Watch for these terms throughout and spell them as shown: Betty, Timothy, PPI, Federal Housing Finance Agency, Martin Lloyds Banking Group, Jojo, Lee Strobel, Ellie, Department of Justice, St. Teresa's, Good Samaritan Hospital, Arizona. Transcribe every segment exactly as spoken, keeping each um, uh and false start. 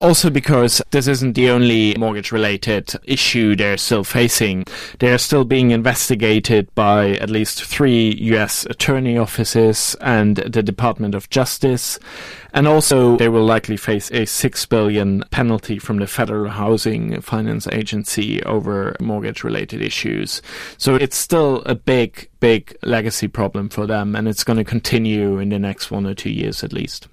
Also, because this isn't the only mortgage-related issue they're still facing. They're still being investigated by at least three U S attorney offices and the Department of Justice. And also, they will likely face a six billion dollars penalty from the Federal Housing Finance Agency over mortgage-related issues. So it's still a big, big legacy problem for them, and it's going to continue in the next one or two years at least.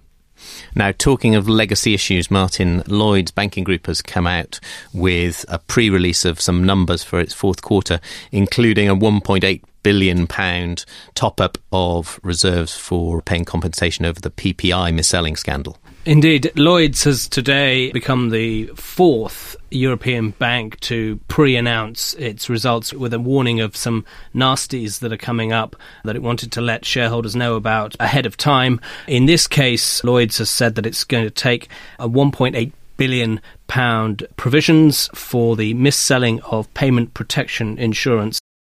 Now, talking of legacy issues, Martin Lloyds Banking Group has come out with a pre-release of some numbers for its fourth quarter, including a one point eight billion pounds top-up of reserves for paying compensation over the P P I mis-selling scandal. Indeed, Lloyds has today become the fourth European bank to pre-announce its results with a warning of some nasties that are coming up that it wanted to let shareholders know about ahead of time. In this case, Lloyds has said that it's going to take a one point eight billion pound provisions for the mis-selling of payment protection insurance